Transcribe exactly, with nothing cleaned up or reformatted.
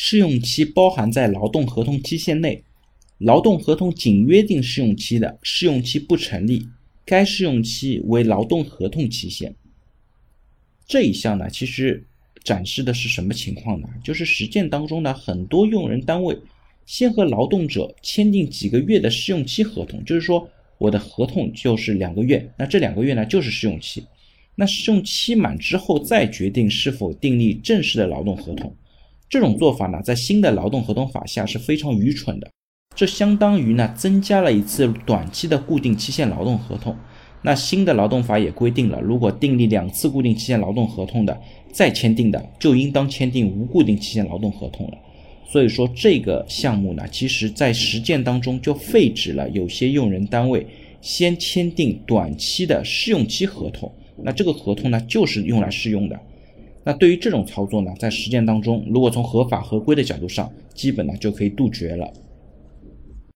试用期包含在劳动合同期限内，劳动合同仅约定试用期的，试用期不成立，该试用期为劳动合同期限。这一项呢，其实展示的是什么情况呢？就是实践当中呢，很多用人单位先和劳动者签订几个月的试用期合同，就是说我的合同就是两个月，那这两个月呢就是试用期，那试用期满之后再决定是否订立正式的劳动合同。这种做法呢，在新的劳动合同法下是非常愚蠢的，这相当于呢增加了一次短期的固定期限劳动合同。那新的劳动法也规定了，如果订立两次固定期限劳动合同的，再签订的就应当签订无固定期限劳动合同了。所以说这个项目呢，其实在实践当中就废止了有些用人单位先签订短期的试用期合同，那这个合同呢就是用来试用的。那对于这种操作呢，在实践当中，如果从合法合规的角度上，基本呢就可以杜绝了。